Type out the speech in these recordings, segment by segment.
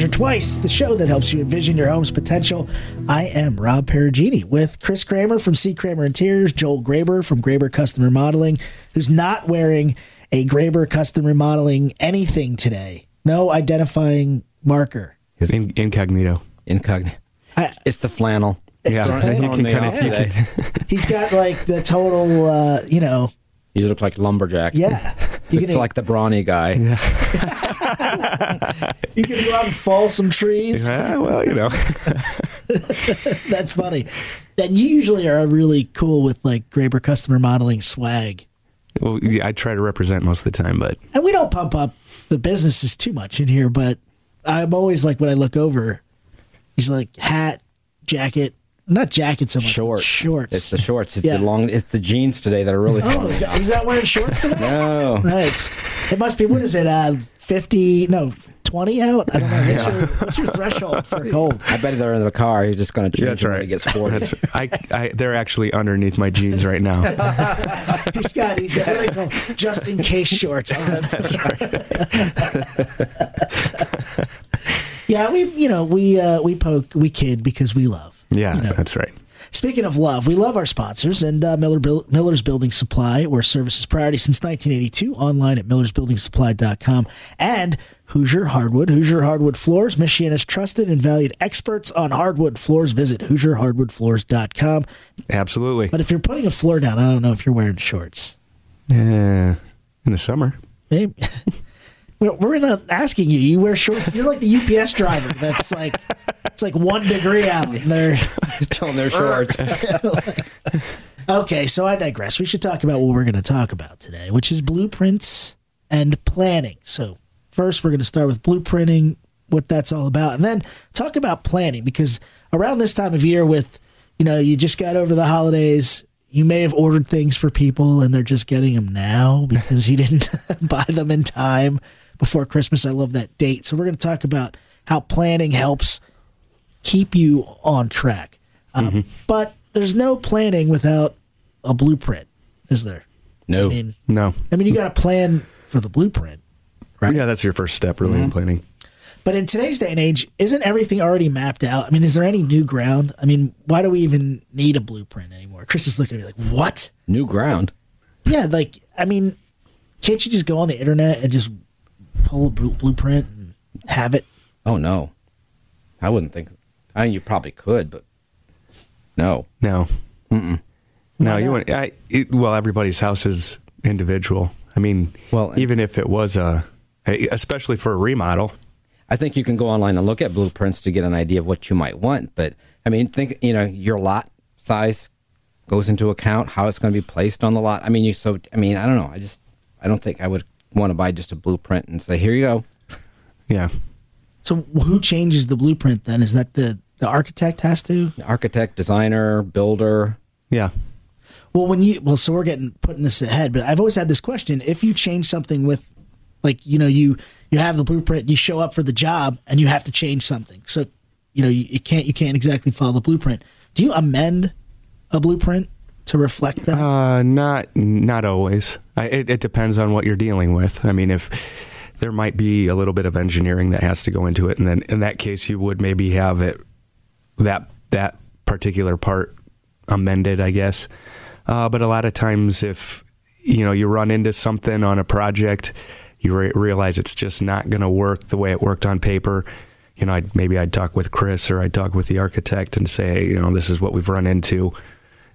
Measure Twice, the show that helps you envision your home's potential. I am Rob Perugini with Chris Kramer from C Kramer Interiors, Joel Graeber from Graeber Custom Remodeling, who's not wearing a Graeber Custom Remodeling anything today. No identifying marker. It's incognito. Incognito. It's the flannel. Yeah, he's got like the total, you know. You look like lumberjack. Yeah. It's like the brawny guy. Yeah. You can go out and fall some trees. Yeah, well, you know. That's funny. And you usually are really cool with like Graeber Custom Remodeling swag. Well, yeah, I try to represent most of the time, but. And we don't pump up the businesses too much in here, but I'm always like, when I look over, he's like hat, jacket. Not jackets, so much. Shorts. It's the shorts. It's the long. It's the jeans today that are really. Oh, he's not wearing shorts today. No. Nice. It must be. What is it? 50? No, 20 out. I don't know. What's your threshold for cold? I bet they're in the car. You're just going to change them when it gets sporty. Right. They're actually underneath my jeans right now. He's got really cold just in case shorts. That's right. Yeah, we kid because we love. Yeah, you know. That's right. Speaking of love, we love our sponsors and Miller's Building Supply, where service is priority since 1982, online at millersbuildingsupply.com, and Hoosier Hardwood. Hoosier Hardwood Floors, Michiana's trusted and valued experts on hardwood floors. Visit hoosierhardwoodfloors.com. Absolutely. But if you're putting a floor down, I don't know if you're wearing shorts. Yeah, in the summer. Maybe. We're not asking you. You wear shorts. You're like the UPS driver. That's like... It's like 1 degree out, and they're still in their shorts. Okay, so I digress. We should talk about what we're going to talk about today, which is blueprints and planning. So first, we're going to start with blueprinting, what that's all about, and then talk about planning, because around this time of year with, you know, you just got over the holidays, you may have ordered things for people, and they're just getting them now because you didn't buy them in time before Christmas. I love that date. So we're going to talk about how planning helps keep you on track. But there's no planning without a blueprint, is there? No. I mean, you got to plan for the blueprint, right? Yeah, that's your first step, really, in planning. But in today's day and age, isn't everything already mapped out? I mean, is there any new ground? I mean, why do we even need a blueprint anymore? Chris is looking at me like, what? New ground? Yeah, like, I mean, can't you just go on the internet and just pull a blueprint and have it? Oh, no. I wouldn't think so. I mean, you probably could, but no. Mm-mm. No, you wouldn't. Well, everybody's house is individual. I mean, even if it was especially for a remodel. I think you can go online and look at blueprints to get an idea of what you might want. But, I mean, think, you know, your lot size goes into account, how it's going to be placed on the lot. I mean, I don't know. I don't think I would want to buy just a blueprint and say, here you go. Yeah. So who changes the blueprint then? Is that the architect has to? The architect, designer, builder. Yeah. Well, so we're putting this ahead, but I've always had this question. If you change something with, like, you know, you have the blueprint, you show up for the job and you have to change something. So, you know, you can't exactly follow the blueprint. Do you amend a blueprint to reflect that? Not always. It depends on what you're dealing with. I mean, if... There might be a little bit of engineering that has to go into it, and then in that case, you would maybe have it that particular part amended, I guess. But a lot of times, if you know you run into something on a project, you realize it's just not going to work the way it worked on paper. You know, I'd talk with Chris or I'd talk with the architect and say, you know, this is what we've run into.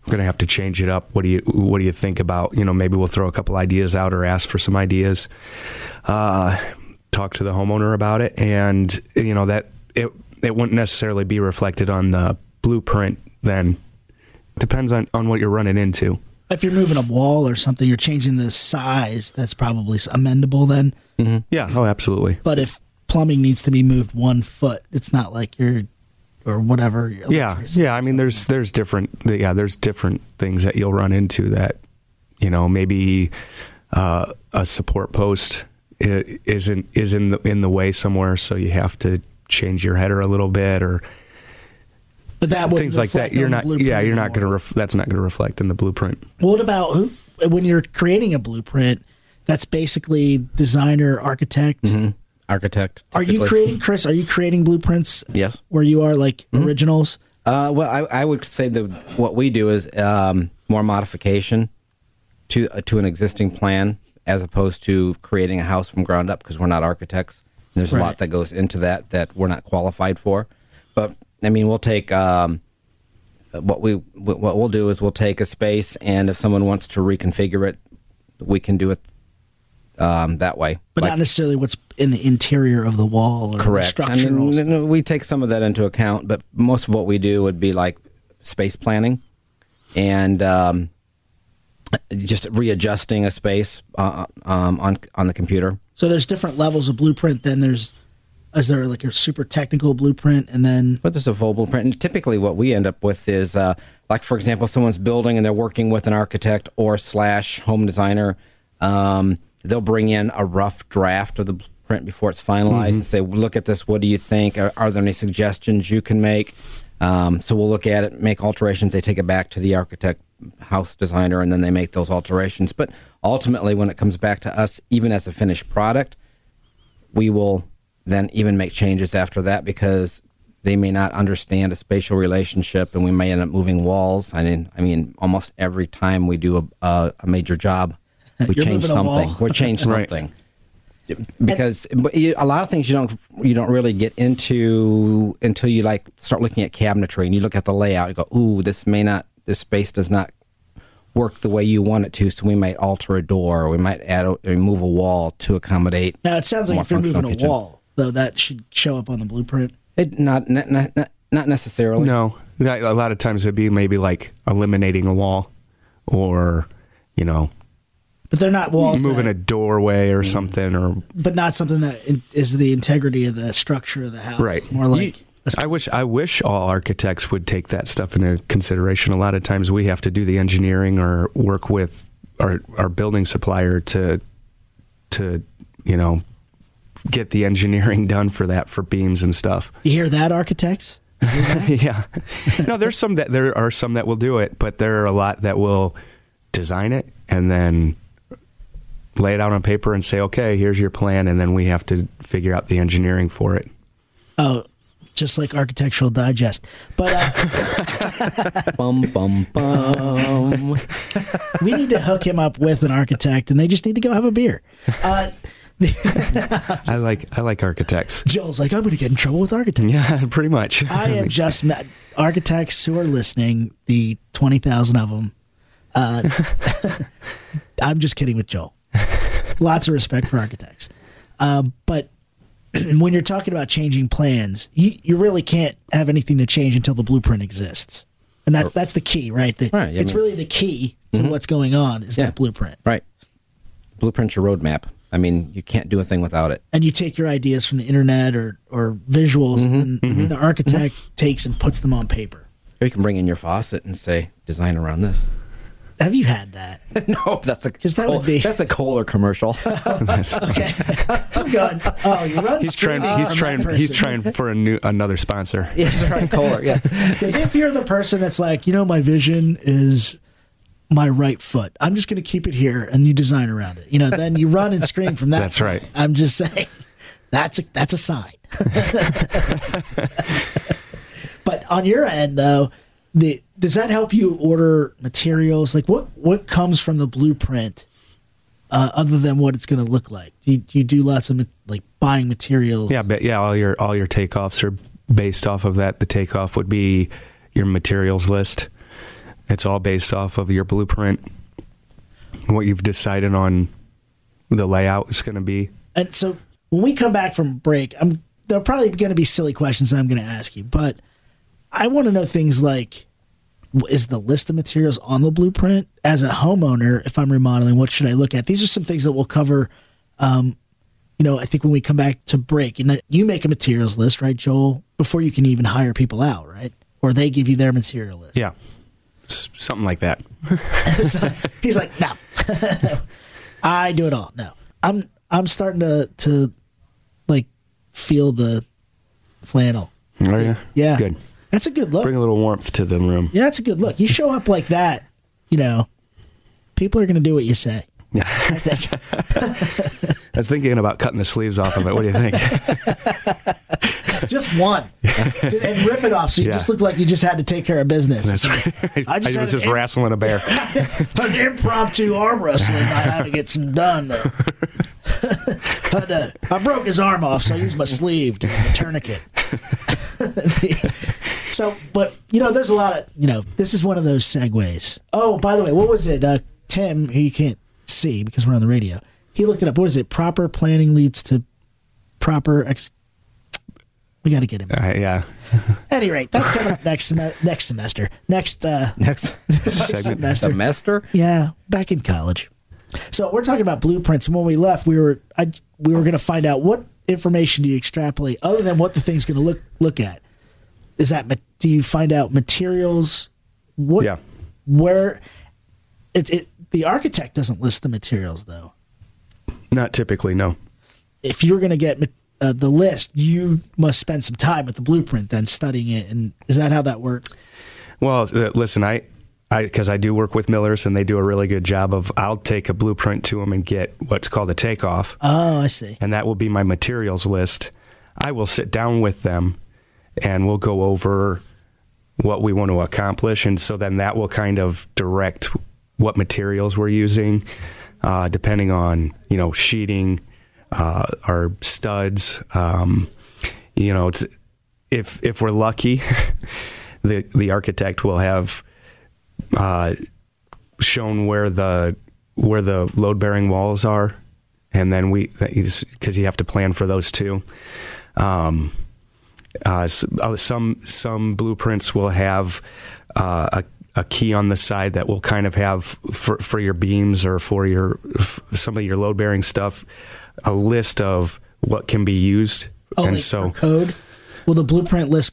I'm going to have to change it up. What do you think about, you know, maybe we'll throw a couple ideas out or ask for some ideas, talk to the homeowner about it. And, you know, that it wouldn't necessarily be reflected on the blueprint then. Depends on what you're running into. If you're moving a wall or something, you're changing the size, that's probably amendable then. Mm-hmm. Yeah. Oh, absolutely. But if plumbing needs to be moved 1 foot, it's not like you're... Or whatever. Yeah. I mean, there's different things that you'll run into that, you know, maybe a support post is in the way somewhere, so you have to change your header a little bit, or. But that things like that. That's not going to reflect in the blueprint. What about when you're creating a blueprint? That's basically designer, architect. Mm-hmm. architect. Typically. Are you creating, Chris? Are you creating blueprints? Yes. Where you are like originals? Well, I would say that what we do is more modification to an existing plan as opposed to creating a house from ground up because we're not architects. And there's a lot that goes into that that we're not qualified for. But I mean, we'll take what we'll do is we'll take a space, and if someone wants to reconfigure it, we can do it that way. But like, not necessarily what's in the interior of the wall or the structural. I mean, we take some of that into account, but most of what we do would be like space planning and just readjusting a space on the computer. So there's different levels of blueprint. Then there's, is there like a super technical blueprint, and then? But there's a full blueprint. And typically, what we end up with is like, for example, someone's building and they're working with an architect or slash home designer. They'll bring in a rough draft of the print before it's finalized and say, look at this, what do you think? Are there any suggestions you can make? So we'll look at it, make alterations. They take it back to the architect, house designer, and then they make those alterations. But ultimately, when it comes back to us, even as a finished product, we will then even make changes after that because they may not understand a spatial relationship, and we may end up moving walls. I mean, almost every time we do a major job, We change something. Because a lot of things you don't really get into until you like start looking at cabinetry and you look at the layout and go, ooh, this space does not work the way you want it to, so we might alter a door, or we might add or remove a wall to accommodate. Now it sounds like if you're moving a wall, though, that should show up on the blueprint. Not necessarily. No, a lot of times it'd be maybe like eliminating a wall, or But they're not walls. Moving a doorway or something, or but not something that is the integrity of the structure of the house. Right. More like I wish all architects would take that stuff into consideration. A lot of times we have to do the engineering or work with our building supplier to get the engineering done for that, for beams and stuff. You hear that, architects? You hear that? Yeah. No, there are some that will do it, but there are a lot that will design it and then lay it out on paper and say, okay, here's your plan, and then we have to figure out the engineering for it. Oh, just like Architectural Digest. But bum, bum, bum. We need to hook him up with an architect, and they just need to go have a beer. I like architects. Joel's like, I'm going to get in trouble with architects. Yeah, pretty much. I have just met architects who are listening, the 20,000 of them. I'm just kidding with Joel. Lots of respect for architects. But when you're talking about changing plans, you really can't have anything to change until the blueprint exists. And that's the key, right? Really the key to what's going on is that blueprint. Right. Blueprint's your roadmap. I mean, you can't do a thing without it. And you take your ideas from the internet or visuals, and the architect takes and puts them on paper. Or you can bring in your faucet and say, design around this. Have you had that? No, that's a Kohler commercial. Okay, I'm going. Oh, you run. He's trying for another sponsor. Yeah, he's trying Kohler. Yeah, because if you're the person that's like, my vision is my right foot, I'm just going to keep it here, and you design around it. Then you run and scream from that. That's right. I'm just saying, that's a sign. But on your end, though. Does that help you order materials? Like what comes from the blueprint other than what it's going to look like? Do you do lots of like buying materials? Yeah, but all your takeoffs are based off of that. The takeoff would be your materials list. It's all based off of your blueprint. What you've decided on the layout is going to be. And so when we come back from break, there are probably going to be silly questions that I'm going to ask you, but I want to know things like, is the list of materials on the blueprint? As a homeowner, if I'm remodeling, what should I look at? These are some things that we'll cover, I think when we come back to break. And you make a materials list, right, Joel, before you can even hire people out, right? Or they give you their material list. Yeah, something like that. So he's like, no, I do it all. No, I'm starting to like feel the flannel. Oh, yeah? Yeah. Good. That's a good look. Bring a little warmth to the room. Yeah, that's a good look. You show up like that, people are going to do what you say. Yeah. I think. I was thinking about cutting the sleeves off of it. What do you think? Just one. And rip it off so you just look like you just had to take care of business. That's right. I was just wrestling a bear. An impromptu arm wrestling. I had to get some done. I broke his arm off, so I used my sleeve to get a tourniquet. So, but, you know, there's a lot of, you know, this is one of those segues. Oh, by the way, what was it? Tim, who you can't see because we're on the radio, he looked it up. What is it? Proper planning leads to proper... We got to get him. Yeah. At any rate, that's coming up next semester. Next semester? Yeah, back in college. So we're talking about blueprints. And when we left, we were going to find out what information do you extrapolate other than what the thing's going to look at. Is that, do you find out materials? What? Yeah. Where? The architect doesn't list the materials though. Not typically, no. If you're going to get the list, you must spend some time with the blueprint then studying it. And is that how that works? Well, listen, because I do work with Miller's, and they do a really good job of, I'll take a blueprint to them and get what's called a takeoff. Oh, I see. And that will be my materials list. I will sit down with them, and we'll go over what we want to accomplish. And so then that will kind of direct what materials we're using, depending on, you know, sheeting, our studs. You know, it's, if we're lucky, the architect will have... shown where the load bearing walls are, and then because you have to plan for those too. Some blueprints will have a key on the side that will kind of have for your beams or for your some of your load bearing stuff, a list of what can be used. Oh, and so code. Will the blueprint list?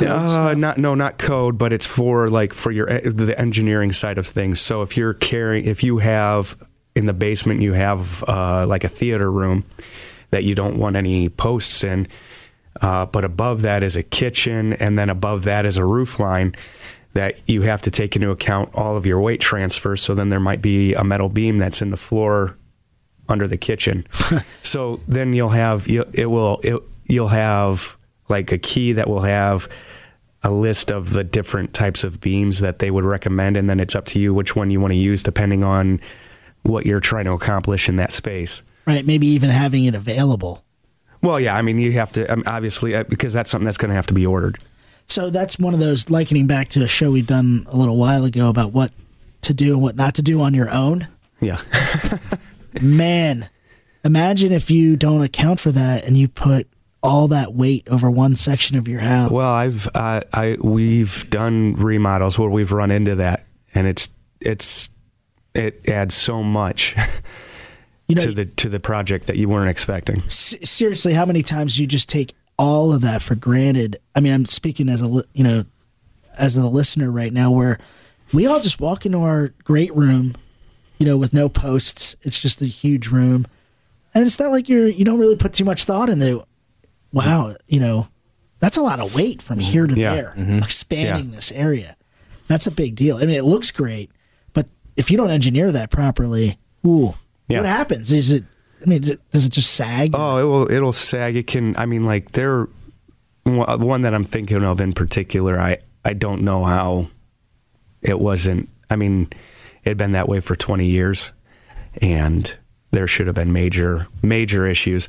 Not code, but it's for the engineering side of things. So if you're if you have in the basement, you have like a theater room that you don't want any posts in, but above that is a kitchen, and then above that is a roof line that you have to take into account all of your weight transfer. So then there might be a metal beam that's in the floor under the kitchen. So then you'll have like a key that will have a list of the different types of beams that they would recommend, and then it's up to you which one you want to use depending on what you're trying to accomplish in that space. Right, maybe even having it available. Well, yeah, I mean, you have to, obviously, because that's something that's going to have to be ordered. So that's one of those, likening back to a show we've done a little while ago about what to do and what not to do on your own. Yeah. Man, imagine if you don't account for that and you put all that weight over one section of your house. Well, we've done remodels where we've run into that, and it adds so much to the project that you weren't expecting. Seriously, how many times do you just take all of that for granted? I mean, I'm speaking as a listener right now, where we all just walk into our great room, you know, with no posts. It's just a huge room, and it's not like you don't really put too much thought into it. Wow, you know, that's a lot of weight from here to there, expanding this area. That's a big deal. I mean, it looks great, but if you don't engineer that properly, what happens? Is it? I mean, does it just sag? Oh, it'll sag. It can, I mean, like, there, one that I'm thinking of in particular, I don't know how it wasn't, I mean, it had been that way for 20 years, and there should have been major, major issues.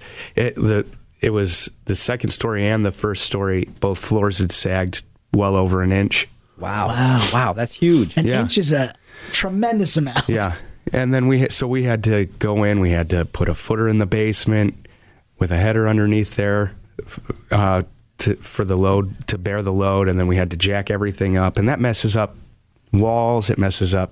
It was the second story and the first story. Both floors had sagged well over an inch. Wow. That's huge. An inch is a tremendous amount. Yeah. And then we had to go in. We had to put a footer in the basement with a header underneath there to bear the load. And then we had to jack everything up. And that messes up walls. It messes up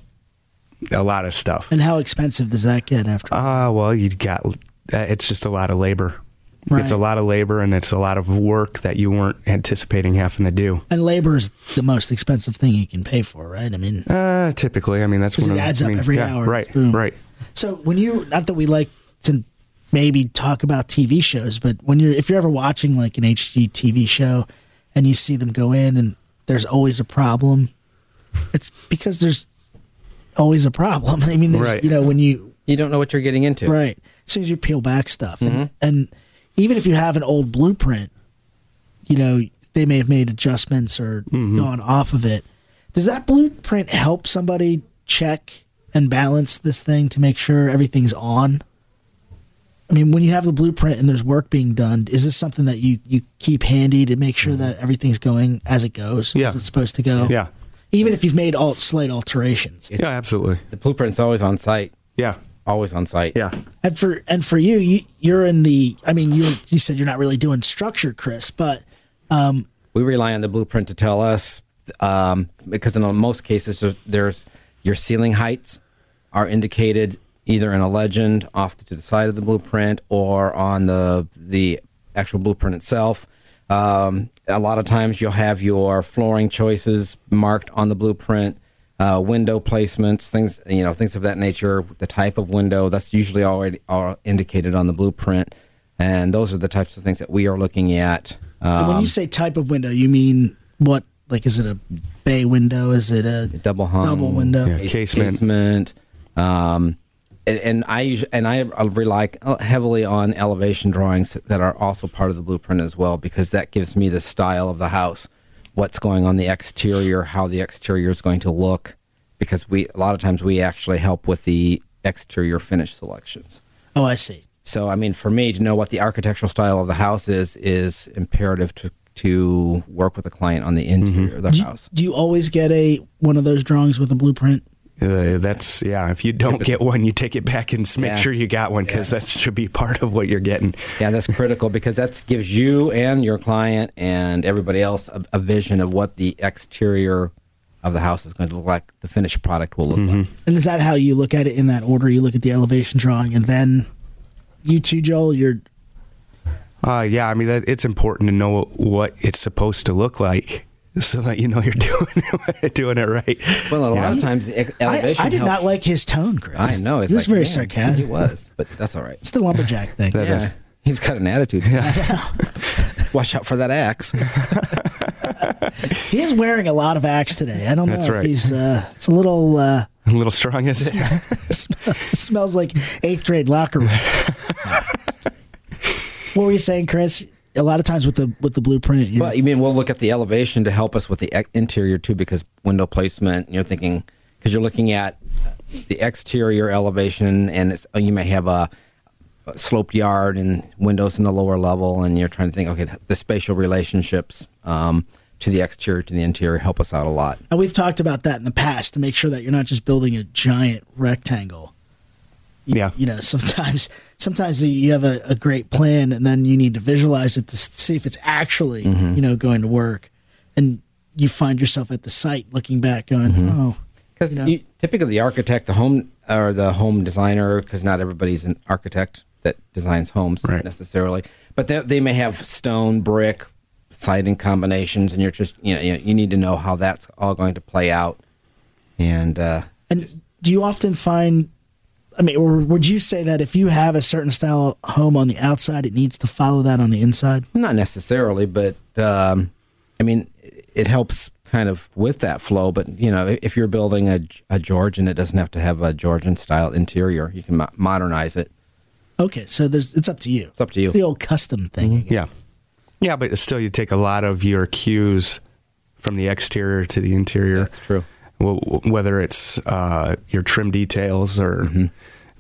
a lot of stuff. And how expensive does that get after? Well, it's just a lot of labor. Right. It's a lot of labor, and it's a lot of work that you weren't anticipating having to do. And labor is the most expensive thing you can pay for, right? I mean, typically, I mean, that's one of the things. It adds up every hour. Right. So when not that we like to maybe talk about TV shows, but if you're ever watching like an HGTV show and you see them go in and there's always a problem, it's because there's always a problem. I mean, you know, when you don't know what you're getting into. Right. it's easier to peel back stuff. Mm-hmm. And even if you have an old blueprint, you know, they may have made adjustments or mm-hmm. gone off of it. Does that blueprint help somebody check and balance this thing to make sure everything's on? I mean, when you have the blueprint and there's work being done, is this something that you keep handy to make sure that everything's going as it goes, as it's supposed to go? Yeah. Even if you've made slight alterations. Yeah, absolutely. The blueprint's always on site. Yeah. Always on site. Yeah. And for you're in the, I mean, you said you're not really doing structure, Chris, but... we rely on the blueprint to tell us, because in most cases, there's your ceiling heights are indicated either in a legend off to the side of the blueprint or on the actual blueprint itself. A lot of times you'll have your flooring choices marked on the blueprint, window placements, things of that nature, the type of window, that's usually already are indicated on the blueprint. And those are the types of things that we are looking at. And when you say type of window, you mean what? Like, is it a bay window? Is it a double window? Yeah, casement. And I rely heavily on elevation drawings that are also part of the blueprint as well, because that gives me the style of the house, what's going on the exterior, how the exterior is going to look, because a lot of times we actually help with the exterior finish selections. Oh, I see. So, I mean, for me, to know what the architectural style of the house is imperative to work with a client on the interior mm-hmm. of the house. Do you always get one of those drawings with a blueprint? If you don't get one, you take it back and make sure you got one, because that should be part of what you're getting. Yeah, that's critical, because that gives you and your client and everybody else a vision of what the exterior of the house is going to look like, the finished product will look mm-hmm. like. And is that how you look at it in that order? You look at the elevation drawing and then... You too, Joel? I mean, it's important to know what it's supposed to look like so that you know you're doing it right. Well, a lot of times the elevation I did helps. Not like his tone, Chris. I know. It was very sarcastic. It was, but that's all right. It's the lumberjack thing. That is. He's got an attitude. Yeah. Watch out for that axe. He is wearing a lot of axe today. I don't know if he's... it's a little... a little strong, is it? It smells like 8th grade locker room. What were you saying, Chris? A lot of times with the blueprint. Well, you mean we'll look at the elevation to help us with the interior too, because window placement, because you're looking at the exterior elevation, and you may have a sloped yard and windows in the lower level, and you're trying to think, the spatial relationships. To the exterior, to the interior, help us out a lot. And we've talked about that in the past to make sure that you're not just building a giant rectangle. Sometimes you have a great plan, and then you need to visualize it to see if it's actually, mm-hmm. Going to work. And you find yourself at the site looking back going, mm-hmm. Because typically the architect, the home designer, because not everybody's an architect that designs homes necessarily, but they may have stone, brick, siding combinations, and you're just you need to know how that's all going to play out. And do you often find, or would you say that if you have a certain style home on the outside, it needs to follow that on the inside? Not necessarily, but it helps kind of with that flow. But if you're building a Georgian, it doesn't have to have a Georgian style interior. You can modernize it. Okay, so it's up to you. It's up to you. It's the old custom thing. Mm-hmm. Yeah. Yeah, but still, you take a lot of your cues from the exterior to the interior. That's true. Whether it's your trim details or mm-hmm.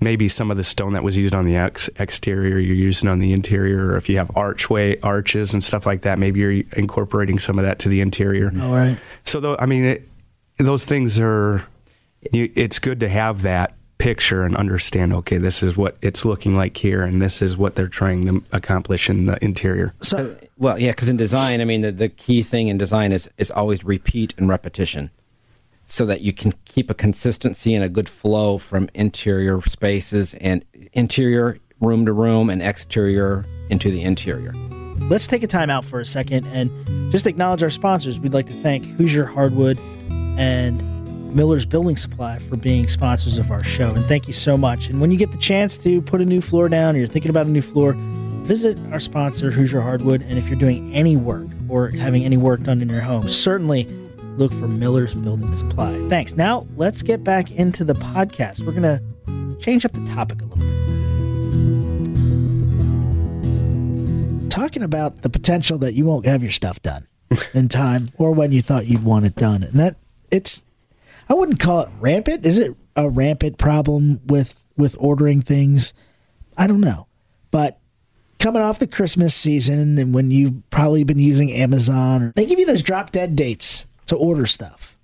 maybe some of the stone that was used on the exterior, you're using on the interior. Or if you have arches and stuff like that, maybe you're incorporating some of that to the interior. All right. So, those things are... It's good to have that picture and understand, this is what it's looking like here, and this is what they're trying to accomplish in the interior. So... Well, yeah, because in design, the key thing in design is always repeat and repetition, so that you can keep a consistency and a good flow from interior spaces and interior room to room and exterior into the interior. Let's take a time out for a second and just acknowledge our sponsors. We'd like to thank Hoosier Hardwood and Miller's Building Supply for being sponsors of our show, and thank you so much. And when you get the chance to put a new floor down, or you're thinking about a new floor, visit our sponsor, Hoosier Hardwood, and if you're doing any work or having any work done in your home, certainly look for Miller's Building Supply. Thanks. Now, let's get back into the podcast. We're going to change up the topic a little bit. talking about the potential that you won't have your stuff done in time or when you thought you'd want it done. And that I wouldn't call it rampant. Is it a rampant problem with ordering things? I don't know. But coming off the Christmas season and when you've probably been using Amazon, they give you those drop dead dates to order stuff.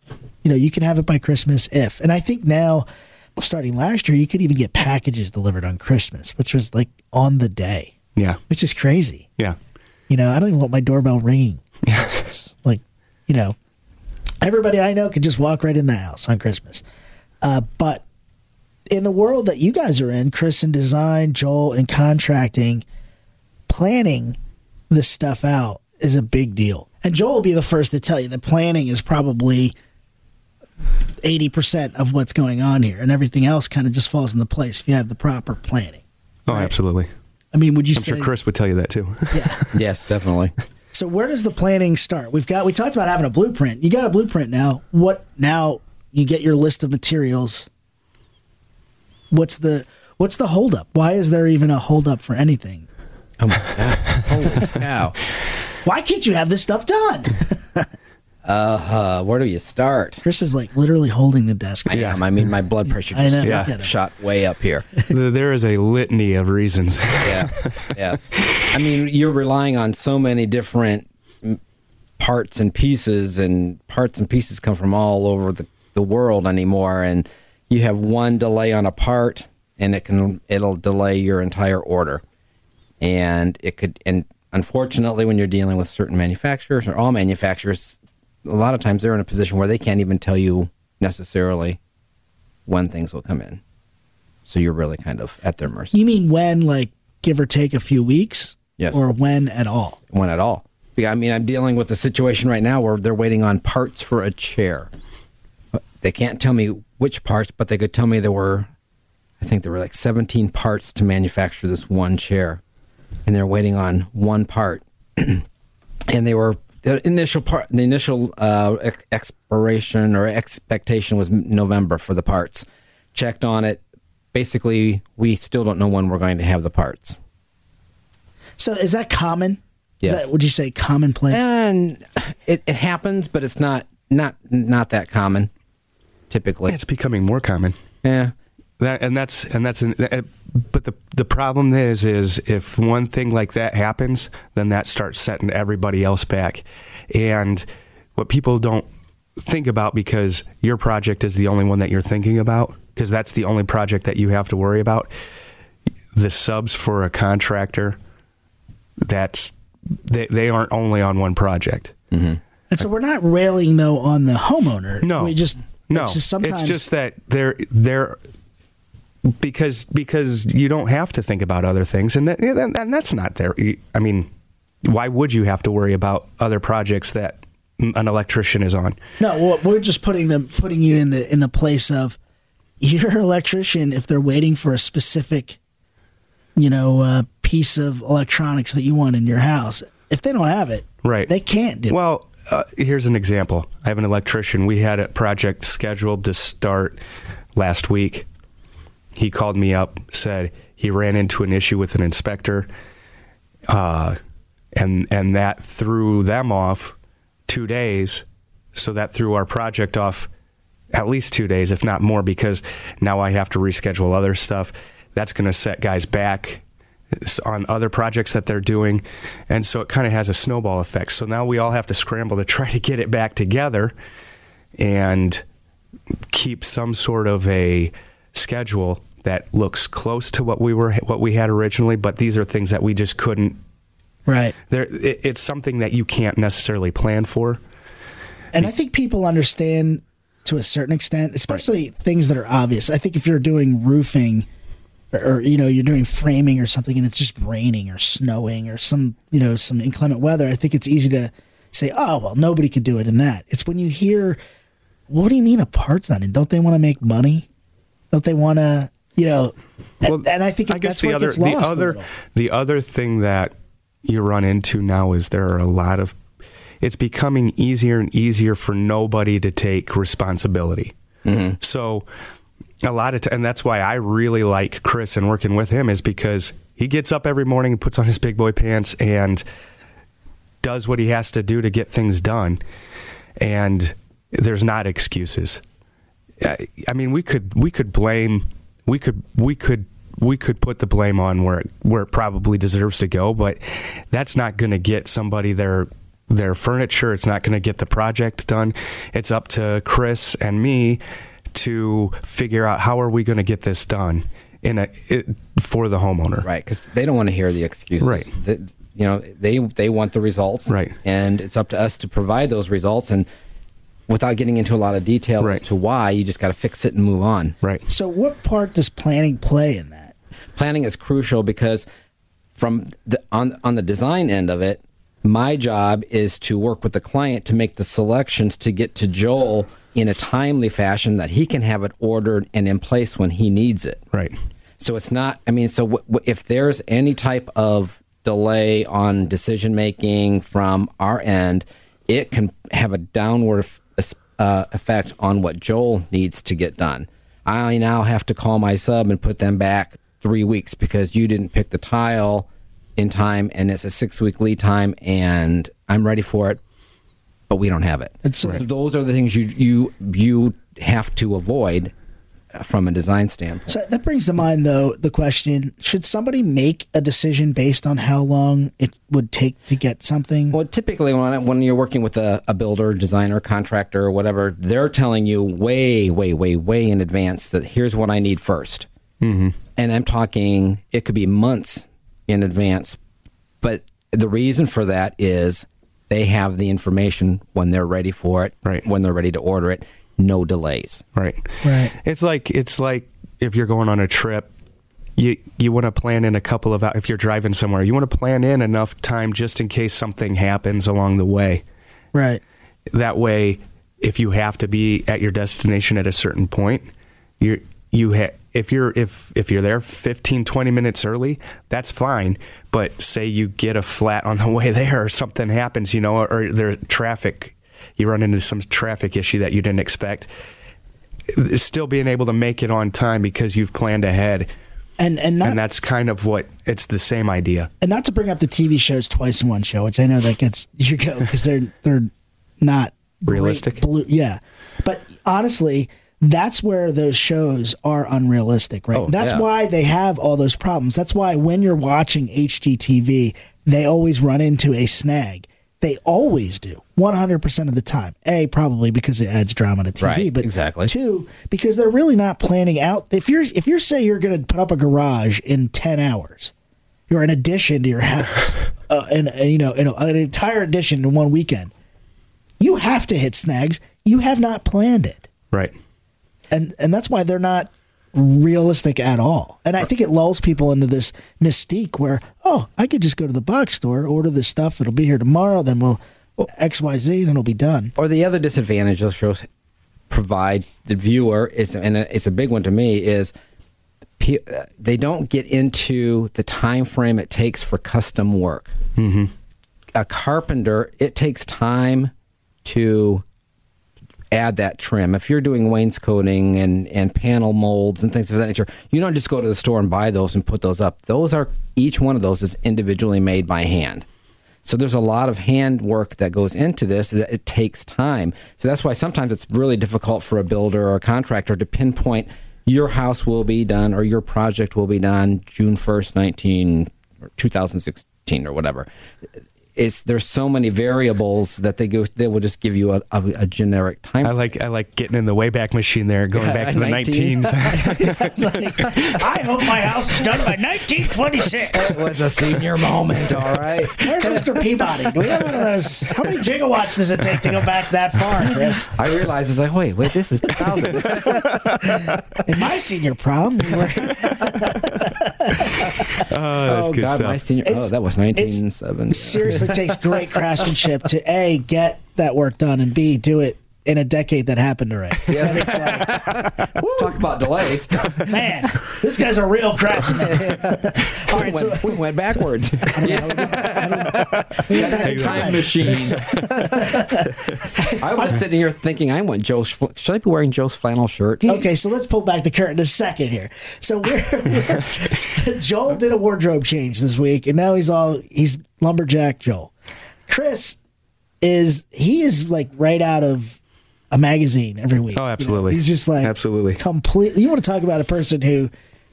You know, you can have it by Christmas if. And I think now, starting last year, you could even get packages delivered on Christmas, which was like on the day. Yeah. Which is crazy. Yeah. You know, I don't even want my doorbell ringing. Like, you know, everybody I know could just walk right in the house on Christmas. But in the world that you guys are in, Chris in design, Joel in contracting, planning this stuff out is a big deal. And Joel will be the first to tell you that planning is probably 80% of what's going on here, and everything else kind of just falls into place if you have the proper planning. Oh, right? Absolutely. I mean, would you say... I'm sure Chris would tell you that too. Yeah. Yes, definitely. So where does the planning start? We talked about having a blueprint. You got a blueprint now. Now you get your list of materials. What's the holdup? Why is there even a holdup for anything? Oh my God. Holy cow. Why can't you have this stuff done? Where do you start? Chris is like literally holding the desk. I am. I mean, my blood pressure just shot way up here. There is a litany of reasons. Yeah. Yes. I mean, you're relying on so many different parts and pieces, and parts and pieces come from all over the world anymore. And you have one delay on a part and it'll delay your entire order. And unfortunately, when you're dealing with certain manufacturers or all manufacturers, a lot of times they're in a position where they can't even tell you necessarily when things will come in. So you're really kind of at their mercy. You mean when, like, give or take a few weeks? Yes. Or when at all? When at all. I mean, I'm dealing with a situation right now where they're waiting on parts for a chair. They can't tell me which parts, but they could tell me there were like 17 parts to manufacture this one chair. And they're waiting on one part. And they were... The initial expiration or expectation was November for the parts. Checked on it. Basically, we still don't know when we're going to have the parts. So is that common? Yes. Is that, would you say, commonplace? And it happens, but it's not that common, typically. It's becoming more common. Yeah. But the problem is if one thing like that happens, then that starts setting everybody else back. And what people don't think about, because your project is the only one that you're thinking about, because that's the only project that you have to worry about, the subs for a contractor, that's they aren't only on one project. Mm-hmm. And so we're not railing though on the homeowner. No, it's just that they're Because you don't have to think about other things, and that's not there. I mean, why would you have to worry about other projects that an electrician is on? No, we're just putting you in the place of your electrician. If they're waiting for a specific, piece of electronics that you want in your house, if they don't have it, right, they can't do it. Well, here's an example. I have an electrician. We had a project scheduled to start last week. He called me up, said he ran into an issue with an inspector, and that threw them off 2 days. So that threw our project off at least 2 days, if not more, because now I have to reschedule other stuff. That's going to set guys back on other projects that they're doing. And so it kind of has a snowball effect. So now we all have to scramble to try to get it back together and keep some sort of a schedule that looks close to what we had originally, but these are things that we just couldn't. Right. It's something that you can't necessarily plan for. And I think people understand to a certain extent, especially things that are obvious. I think if you're doing roofing or you're doing framing or something and it's just raining or snowing or some inclement weather, I think it's easy to say, oh, well, nobody could do it in that. It's when you hear, what do you mean a part's not in? Don't they want to make money? Don't they want to, and I think that's where it gets lost a little. The other thing that you run into now is there are a lot of, it's becoming easier and easier for nobody to take responsibility. Mm-hmm. So a lot of, and that's why I really like Chris and working with him, is because He gets up every morning and puts on his big boy pants and does what he has to do to get things done. And there's not excuses. I mean, we could put the blame on where it probably deserves to go, but that's not going to get somebody their furniture. It's not going to get the project done. It's up to Chris and me to figure out how are we going to get this done for the homeowner. Right, because they don't want to hear the excuses. Right. They want the results. Right. And it's up to us to provide those results, and without getting into a lot of detail right. as to why, you just got to fix it and move on. Right. So what part does planning play in that? Planning is crucial because from on the design end of it, my job is to work with the client to make the selections to get to Joel in a timely fashion that he can have it ordered and in place when he needs it. Right. So it's not, I mean, so if there's any type of delay on decision making from our end, it can have a downward effect on what Joel needs to get done. I now have to call my sub and put them back 3 weeks because you didn't pick the tile in time, and it's a 6-week lead time, and I'm ready for it, but we don't have it. So those are the things you have to avoid from a design standpoint. So that brings to mind, though, the question, should somebody make a decision based on how long it would take to get something? Well, typically when you're working with a builder, designer, contractor, or whatever, they're telling you way, way, way, way in advance that here's what I need first. Mm-hmm. And I'm talking, it could be months in advance. But the reason for that is they have the information when they're ready for it, right. when they're ready to order it. No delays. Right. Right. It's like if you're going on a trip, you want to plan in a couple of hours. If you're driving somewhere, you want to plan in enough time just in case something happens along the way. Right. That way, if you have to be at your destination at a certain point, if you're there 15, 20 minutes early, that's fine. But say you get a flat on the way there or something happens, or there's traffic. You run into some traffic issue that you didn't expect. Still being able to make it on time because you've planned ahead. And that's kind of what, it's the same idea. And not to bring up the TV shows twice in one show, which I know that gets your go because they're not realistic. Yeah. But honestly, that's where those shows are unrealistic, right? Oh, that's why they have all those problems. That's why when you're watching HGTV, they always run into a snag. They always do, 100% of the time. A, probably because it adds drama to TV, right, but exactly. Two, because they're really not planning out. If you say you're going to put up a garage in 10 hours, you're an addition to your house, an entire addition in one weekend. You have to hit snags. You have not planned it, right? And that's why they're not realistic at all. And I think it lulls people into this mystique where, oh, I could just go to the box store, order this stuff, it'll be here tomorrow, then we'll XYZ and it'll be done. Or the other disadvantage those shows provide the viewer is, and it's a big one to me, is they don't get into the time frame it takes for custom work. Mm-hmm. A carpenter, it takes time to add that trim. If you're doing wainscoting and panel molds and things of that nature, you don't just go to the store and buy those and put those up. Those are, each one of those is individually made by hand. So there's a lot of hand work that goes into this that it takes time. So that's why sometimes it's really difficult for a builder or a contractor to pinpoint your house will be done or your project will be done June 1st, 2016 or whatever. There's so many variables that they will just give you a generic time. I like getting in the Wayback Machine there, going back to the 19s. I hope my house is done by 1926. It was a senior moment, all right. Where's Mr. Peabody? Do we have one of those? How many gigawatts does it take to go back that far, Chris? I realized it's like, wait, this is 2000. In my senior prom, we were. That's good God, stuff. My senior. That was 1970. Seriously. It takes great craftsmanship to A, get that work done, and B, do it in a decade that happened already. Yeah. And it's like, talk about delays. Man, this guy's a real crap. All right, so we went backwards. I don't time machine. I was sitting here thinking, I want Joe's. Should I be wearing Joe's flannel shirt? Okay, so let's pull back the curtain a second here. So Joel did a wardrobe change this week, and now he's lumberjack Joel. Chris is like right out of a magazine every week. Oh, absolutely. You know? He's just like absolutely completely. You want to talk about a person who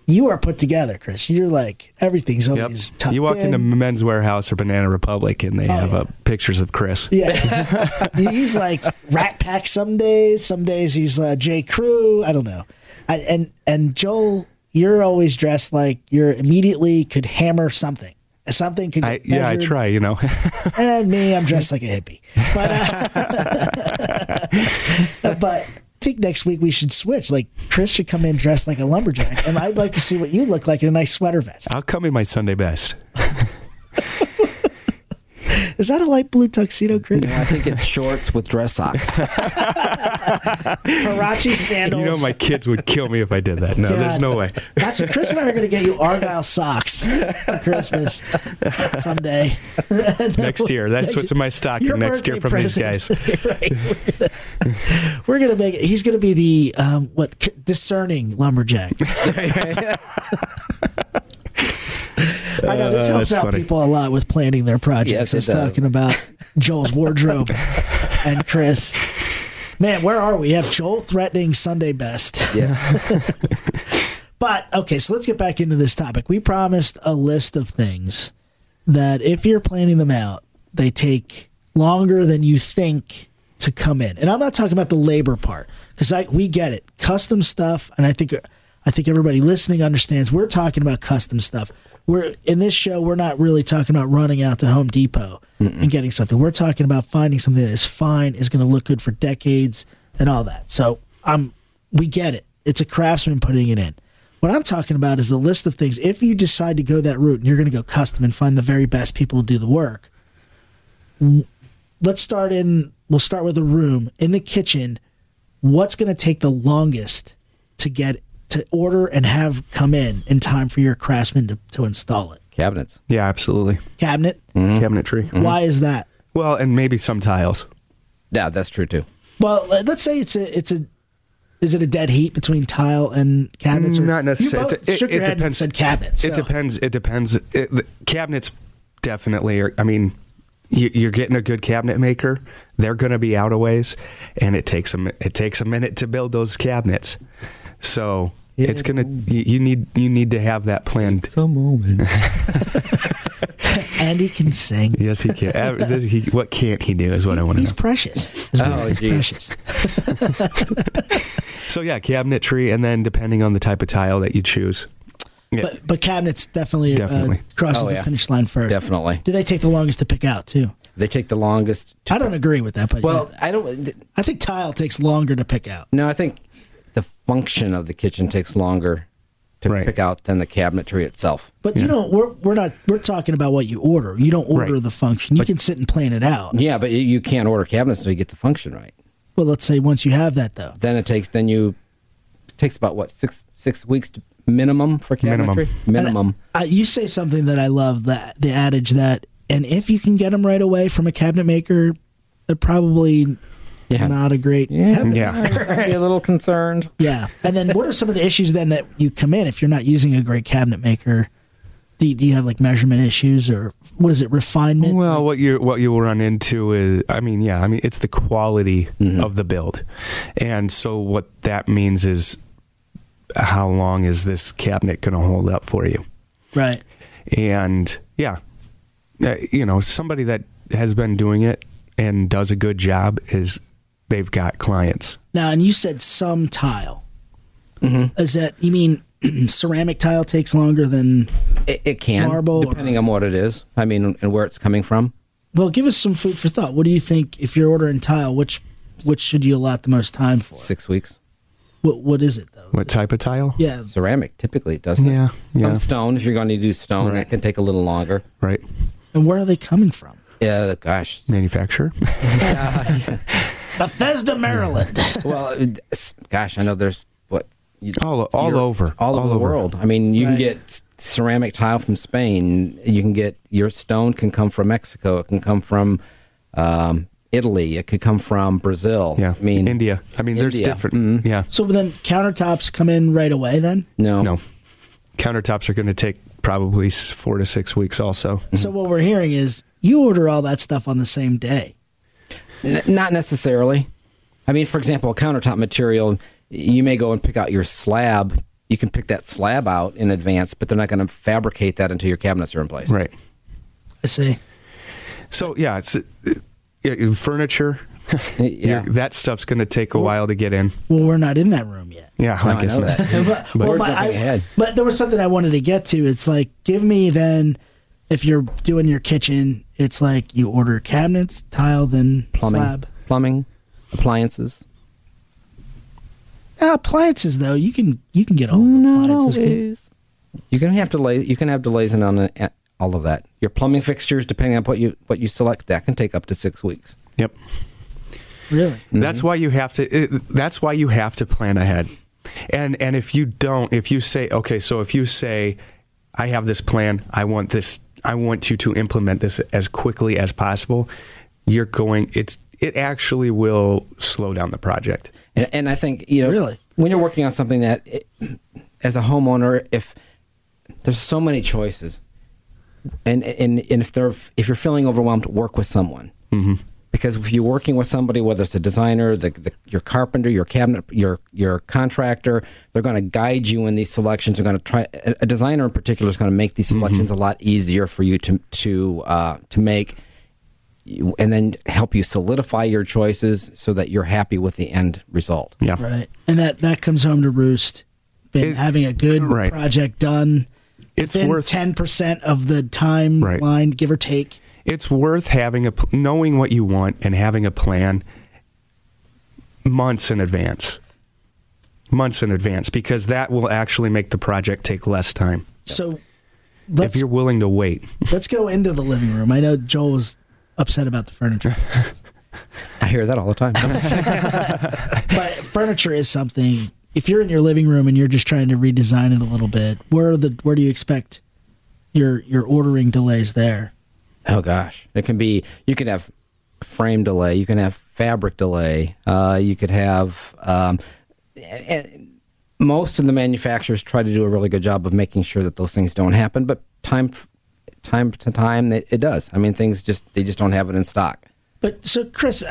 you are put together, Chris. You're like everything's always tucked. You walk into Men's Warehouse or Banana Republic, and they have up pictures of Chris. Yeah, he's like Rat Pack some days. Some days he's J. Crew. I don't know. And Joel, you're always dressed like you're immediately could hammer something. Something could get measured. Yeah, I try, you know. And me, I'm dressed like a hippie. But I think next week we should switch. Like, Chris should come in dressed like a lumberjack, and I'd like to see what you look like in a nice sweater vest. I'll come in my Sunday best. Is that a light blue tuxedo, Chris? No, I think it's shorts with dress socks. Parachi sandals. You know, my kids would kill me if I did that. No, God. There's no way. That's what Chris and I are going to get you Argyle socks for Christmas someday. Next year. That's what's in my stocking next year from these guys. Right. We're going to make it. He's going to be the discerning lumberjack. I know this helps out people a lot with planning their projects. Yes, talking about Joel's wardrobe and Chris. Man, where are we? We have Joel threatening Sunday best. Yeah. But, okay, so let's get back into this topic. We promised a list of things that if you're planning them out, they take longer than you think to come in. And I'm not talking about the labor part because we get it. Custom stuff, and I think everybody listening understands we're talking about custom stuff. We're in this show, we're not really talking about running out to Home Depot and getting something. We're talking about finding something that is fine, is going to look good for decades, and all that. So we get it. It's a craftsman putting it in. What I'm talking about is a list of things. If you decide to go that route and you're going to go custom and find the very best people to do the work, we'll start with a room. In the kitchen, what's going to take the longest to get to order and have come in time for your craftsman to install it? Cabinets. Yeah, absolutely. Cabinetry. Mm-hmm. Why is that? Well, and maybe some tiles. Yeah, that's true too. Well, let's say is it a dead heat between tile and cabinets? Not necessarily. It depends. And said cabinets. It depends. The cabinets definitely are, I mean, you're getting a good cabinet maker. They're going to be out a ways, and it takes a minute to build those cabinets. So yeah. It's gonna. You need to have that planned. It's a moment. And he can sing. Yes, he can. What can't he do is what I want to know. He's precious. Precious. So yeah, cabinetry, and then depending on the type of tile that you choose. Yeah. But cabinets definitely. Crosses the finish line first. Definitely. Do they take the longest to pick out too? They take the longest. I don't agree with that. But well, yeah. I think tile takes longer to pick out. No, I think the function of the kitchen takes longer to pick out than the cabinetry itself. But you know, we're talking about what you order. You don't order the function. You can sit and plan it out. Yeah, but you can't order cabinets until you get the function right. Well, let's say once you have that though. Then it takes about what, six weeks to minimum for cabinetry? Minimum. You say something that I love, that the adage that, and if you can get them right away from a cabinet maker, they're probably not a great cabinet. Yeah. Be a little concerned. Yeah. And then what are some of the issues then that you come in if you're not using a great cabinet maker? Do you have like measurement issues or what is it, refinement? Well, like, what you'll run into is, it's the quality of the build. And so what that means is how long is this cabinet going to hold up for you? Right. And somebody that has been doing it and does a good job is they've got clients. Now, and you said some tile. Mm-hmm. Is that, you mean ceramic tile takes longer than it can, marble? Depending on what it is. I mean, and where it's coming from. Well, give us some food for thought. What do you think, if you're ordering tile, which should you allot the most time for? 6 weeks. What is it, though? What type of tile? Yeah. Ceramic, typically, doesn't it? Yeah. Some stone, if you're going to do stone, that can take a little longer. Right. And where are they coming from? Yeah, gosh. Manufacturer? Bethesda, Maryland. Well, gosh, I know there's what all over the world. I mean, you can get ceramic tile from Spain. You can get your stone can come from Mexico. It can come from Italy. It could come from Brazil. Yeah, I mean India. I mean, there's different. Mm-hmm. Yeah. So then countertops come in right away. Then no. Countertops are going to take probably 4 to 6 weeks also. Mm-hmm. So what we're hearing is you order all that stuff on the same day. Not necessarily. I mean, for example, countertop material, you may go and pick out your slab. You can pick that slab out in advance, but they're not going to fabricate that until your cabinets are in place. Right. I see. So, yeah, it's furniture. Yeah. That stuff's going to take a while to get in. Well, we're not in that room yet. Yeah, no, I guess not. But there was something I wanted to get to. It's like, give me then, if you're doing your kitchen, it's like you order cabinets, tile, then slab. Plumbing, appliances. Appliances, though, you can get all the appliances. You're going to have delays. You can have delays in on all of that. Your plumbing fixtures, depending on what you select, that can take up to 6 weeks. Yep. Really? Mm-hmm. That's why you have to plan ahead. And if you don't, if you say, I have this plan, I want you to implement this as quickly as possible, it actually will slow down the project. And I think, really? When you're working on something that, as a homeowner, if there's so many choices, and if you're feeling overwhelmed, work with someone. Mm-hmm. Because if you're working with somebody, whether it's a designer, your carpenter, your cabinet, your contractor, they're going to guide you in these selections. They're going to try. A designer in particular is going to make these selections mm-hmm. a lot easier for you to make, and then help you solidify your choices so that you're happy with the end result. Yeah, right. And that comes home to roost. Having a good project done. It's worth 10% of the timeline, give or take. It's worth knowing what you want and having a plan months in advance, because that will actually make the project take less time. So, if you're willing to wait, let's go into the living room. I know Joel was upset about the furniture. I hear that all the time. But furniture is something. If you're in your living room and you're just trying to redesign it a little bit, where do you expect your ordering delays there? Oh gosh, it can be. You could have frame delay. You can have fabric delay. You could have. Most of the manufacturers try to do a really good job of making sure that those things don't happen, but time to time, it does. I mean, they just don't have it in stock. But so, Chris,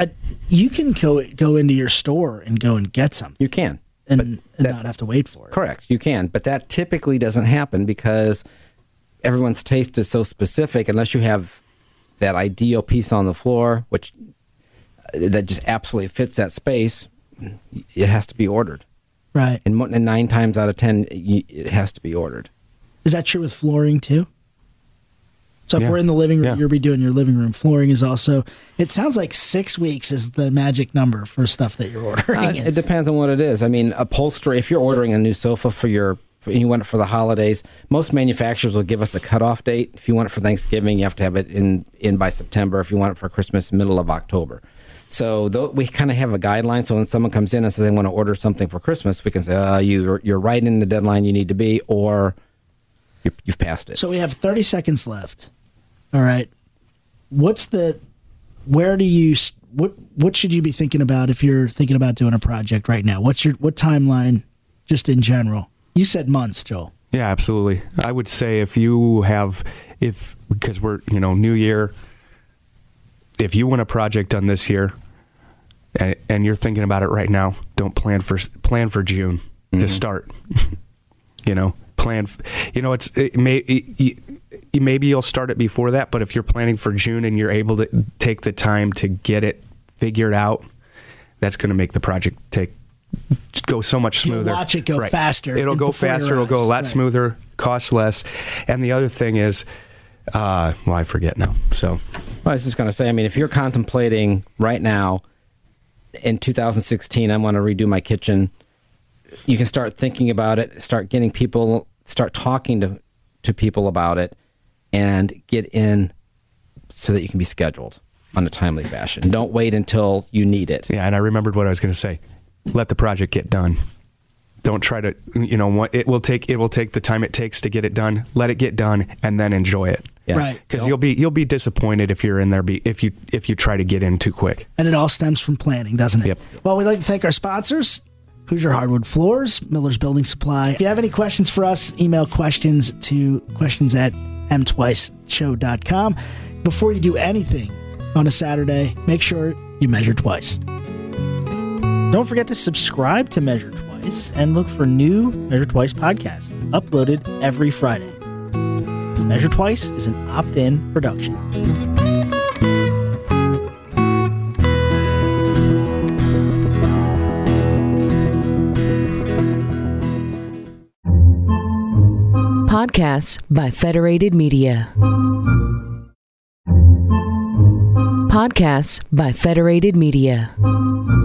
you can go into your store and go and get something. You can, and not have to wait for it. Correct, you can, but that typically doesn't happen because everyone's taste is so specific. Unless you have that ideal piece on the floor, which that just absolutely fits that space, it has to be ordered. Right. And 9 times out of 10, it has to be ordered. Is that true with flooring too? So if we're in the living room, you're redoing your living room. Flooring is also, it sounds like 6 weeks is the magic number for stuff that you're ordering. It depends on what it is. I mean, upholstery, if you're ordering a new sofa and you want it for the holidays, most manufacturers will give us a cutoff date. If you want it for Thanksgiving, you have to have it in by September. If you want it for Christmas, middle of October. So we kind of have a guideline. So when someone comes in and says they want to order something for Christmas, we can say, you're right in the deadline you need to be, or you've passed it. So we have 30 seconds left. All right. What should you be thinking about if you're thinking about doing a project right now? What timeline, just in general? You said months, Joel. Yeah, absolutely. I would say because we're, new year, if you want a project done this year and you're thinking about it right now, don't plan for June mm-hmm. to start, maybe you'll start it before that, but if you're planning for June and you're able to take the time to get it figured out, that's going to make the project go so much smoother. You'll watch it go faster. It'll go faster. It'll go a lot smoother, cost less. And the other thing is, I forget now. So I was just going to say, I mean, if you're contemplating right now in 2016, I want to redo my kitchen, you can start thinking about it, start talking to people about it, and get in so that you can be scheduled. on a timely fashion. Don't wait until you need it. Yeah, and I remembered what I was going to say. Let the project get done. Don't try to, you know, what it will take the time it takes to get it done. Let it get done and then enjoy it. Yeah. Right. Because you'll be disappointed if you're in there if you try to get in too quick. And it all stems from planning, doesn't it? Yep. Well, we'd like to thank our sponsors, Hoosier Hardwood Floors, Miller's Building Supply. If you have any questions for us, email questions to questions@mtwiceshow.com. Before you do anything on a Saturday, make sure you measure twice. Don't forget to subscribe to Measure Twice and look for new Measure Twice podcasts uploaded every Friday. Measure Twice is an opt-in production. Podcasts by Federated Media. Podcasts by Federated Media.